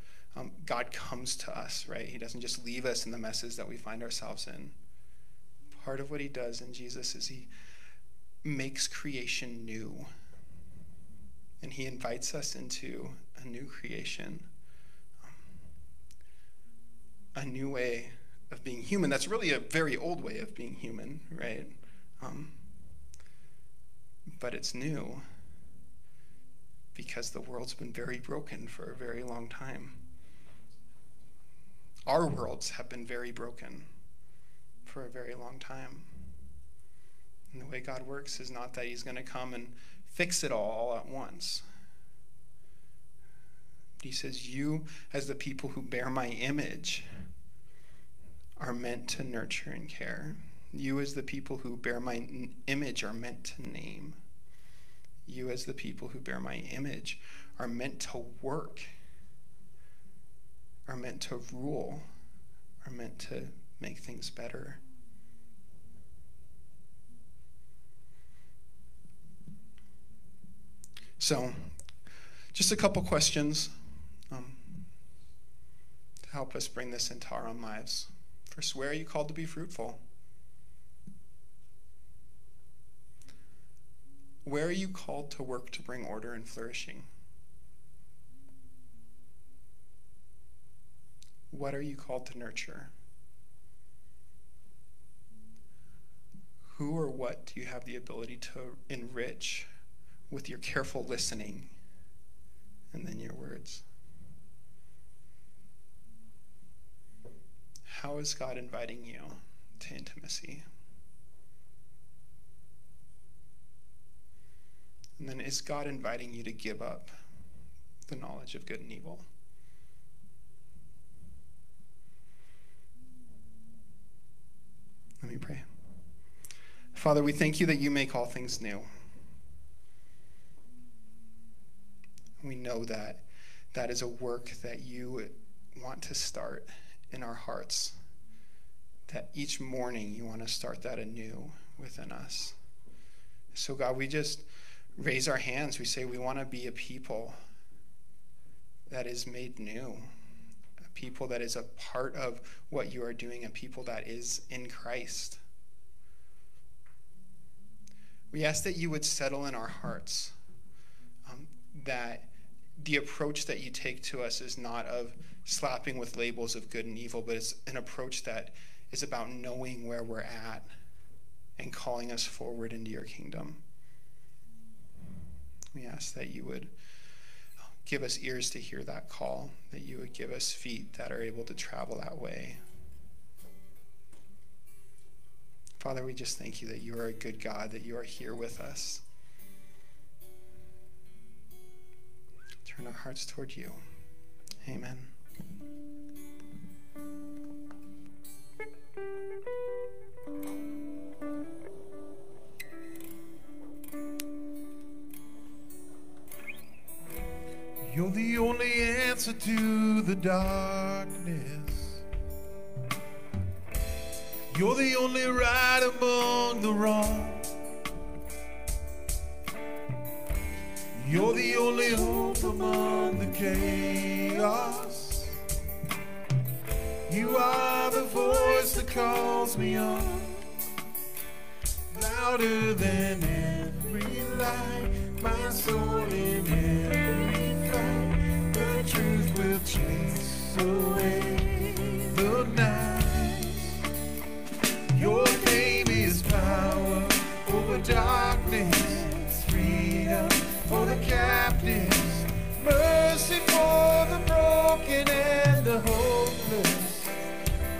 um, God comes to us, right? He doesn't just leave us in the messes that we find ourselves in. Part of what he does in Jesus is he makes creation new. And he invites us into a new creation, um, a new way of being human. That's really a very old way of being human, right? Um, but it's new because the world's been very broken for a very long time. Our worlds have been very broken for a very long time. And the way God works is not that he's going to come and fix it all, all at once. He says, you, as the people who bear my image, are meant to nurture and care. You, as the people who bear my image, are meant to name. You, as the people who bear my image, are meant to work, are meant to rule, are meant to make things better. So, just a couple questions um, to help us bring this into our own lives. First, where are you called to be fruitful? Where are you called to work to bring order and flourishing? What are you called to nurture? Who or what do you have the ability to enrich with your careful listening and then your words? How is God inviting you to intimacy? And then, is God inviting you to give up the knowledge of good and evil? Let me pray. Father, we thank you that you make all things new. We know that that is a work that you want to start in our hearts, that each morning you want to start that anew within us. So God, we just raise our hands. We say we want to be a people that is made new, a people that is a part of what you are doing, a people that is in Christ. We ask that you would settle in our hearts, um, that the approach that you take to us is not of slapping with labels of good and evil, but it's an approach that is about knowing where we're at and calling us forward into your kingdom. We ask that you would give us ears to hear that call, that you would give us feet that are able to travel that way. Father, we just thank you that you are a good God, that you are here with us. Turn our hearts toward you. Amen. You're the only answer to the darkness. You're the only right among the wrong. You're the only hope among the chaos. You are the voice that calls me on, louder than every lie. My soul in every fight, the truth will chase away the night. Your name is power over darkness, freedom for the captives, mercy for the broken and the hopeless.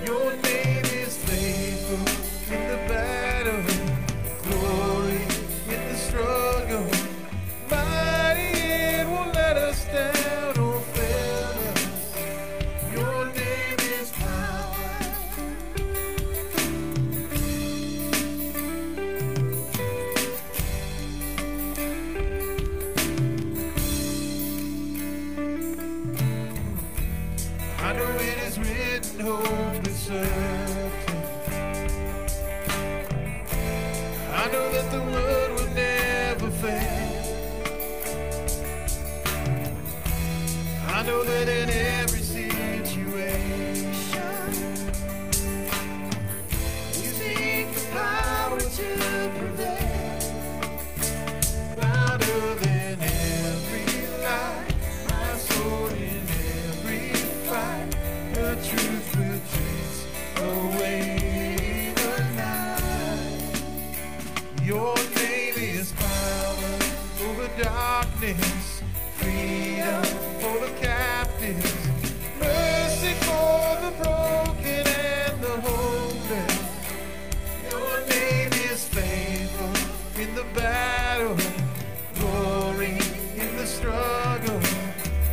Your name is faithful in the battle, glory in the struggle. Mighty, it won't let us down or fail us. Your name is power. I know it is written, hope is certain. I know that the word will never fail. I know that in every season name is power over darkness, freedom for the captives, mercy for the broken and the homeless. Your name is faithful in the battle, glory in the struggle.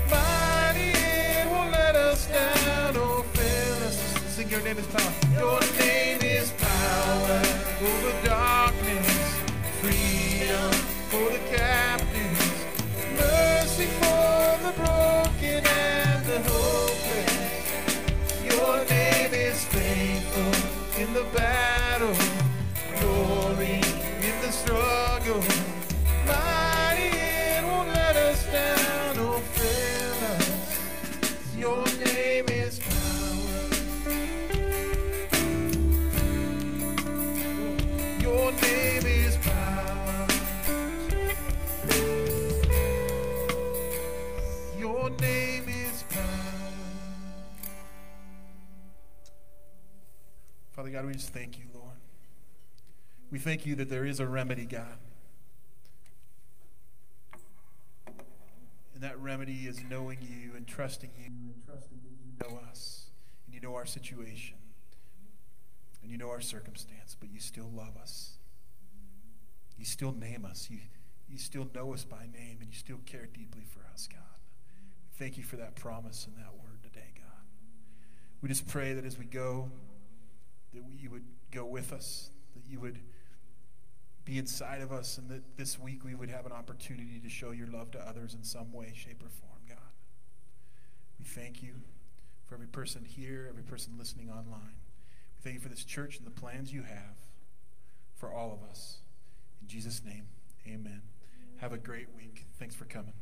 Mighty, it won't let us down or fail us. Sing, your name is power. Your name is power over darkness, freedom for the captives, mercy for the broken and the hopeless. Your name is faithful in the battle, glory in the struggle. Mighty, it won't let us down or fail us. Your name is power. Your name is power. Your name is power. Father God, we just thank you, Lord. We thank you that there is a remedy, God. And that remedy is knowing you and trusting you and trusting that you know us. And you know our situation. And you know our circumstance, but you still love us. You still name us. You, you still know us by name, and you still care deeply for us, God. We thank you for that promise and that word today, God. We just pray that as we go, that we, you would go with us, that you would be inside of us, and that this week we would have an opportunity to show your love to others in some way, shape, or form, God. We thank you for every person here, every person listening online. We thank you for this church and the plans you have for all of us. In Jesus' name, amen. Have a great week. Thanks for coming.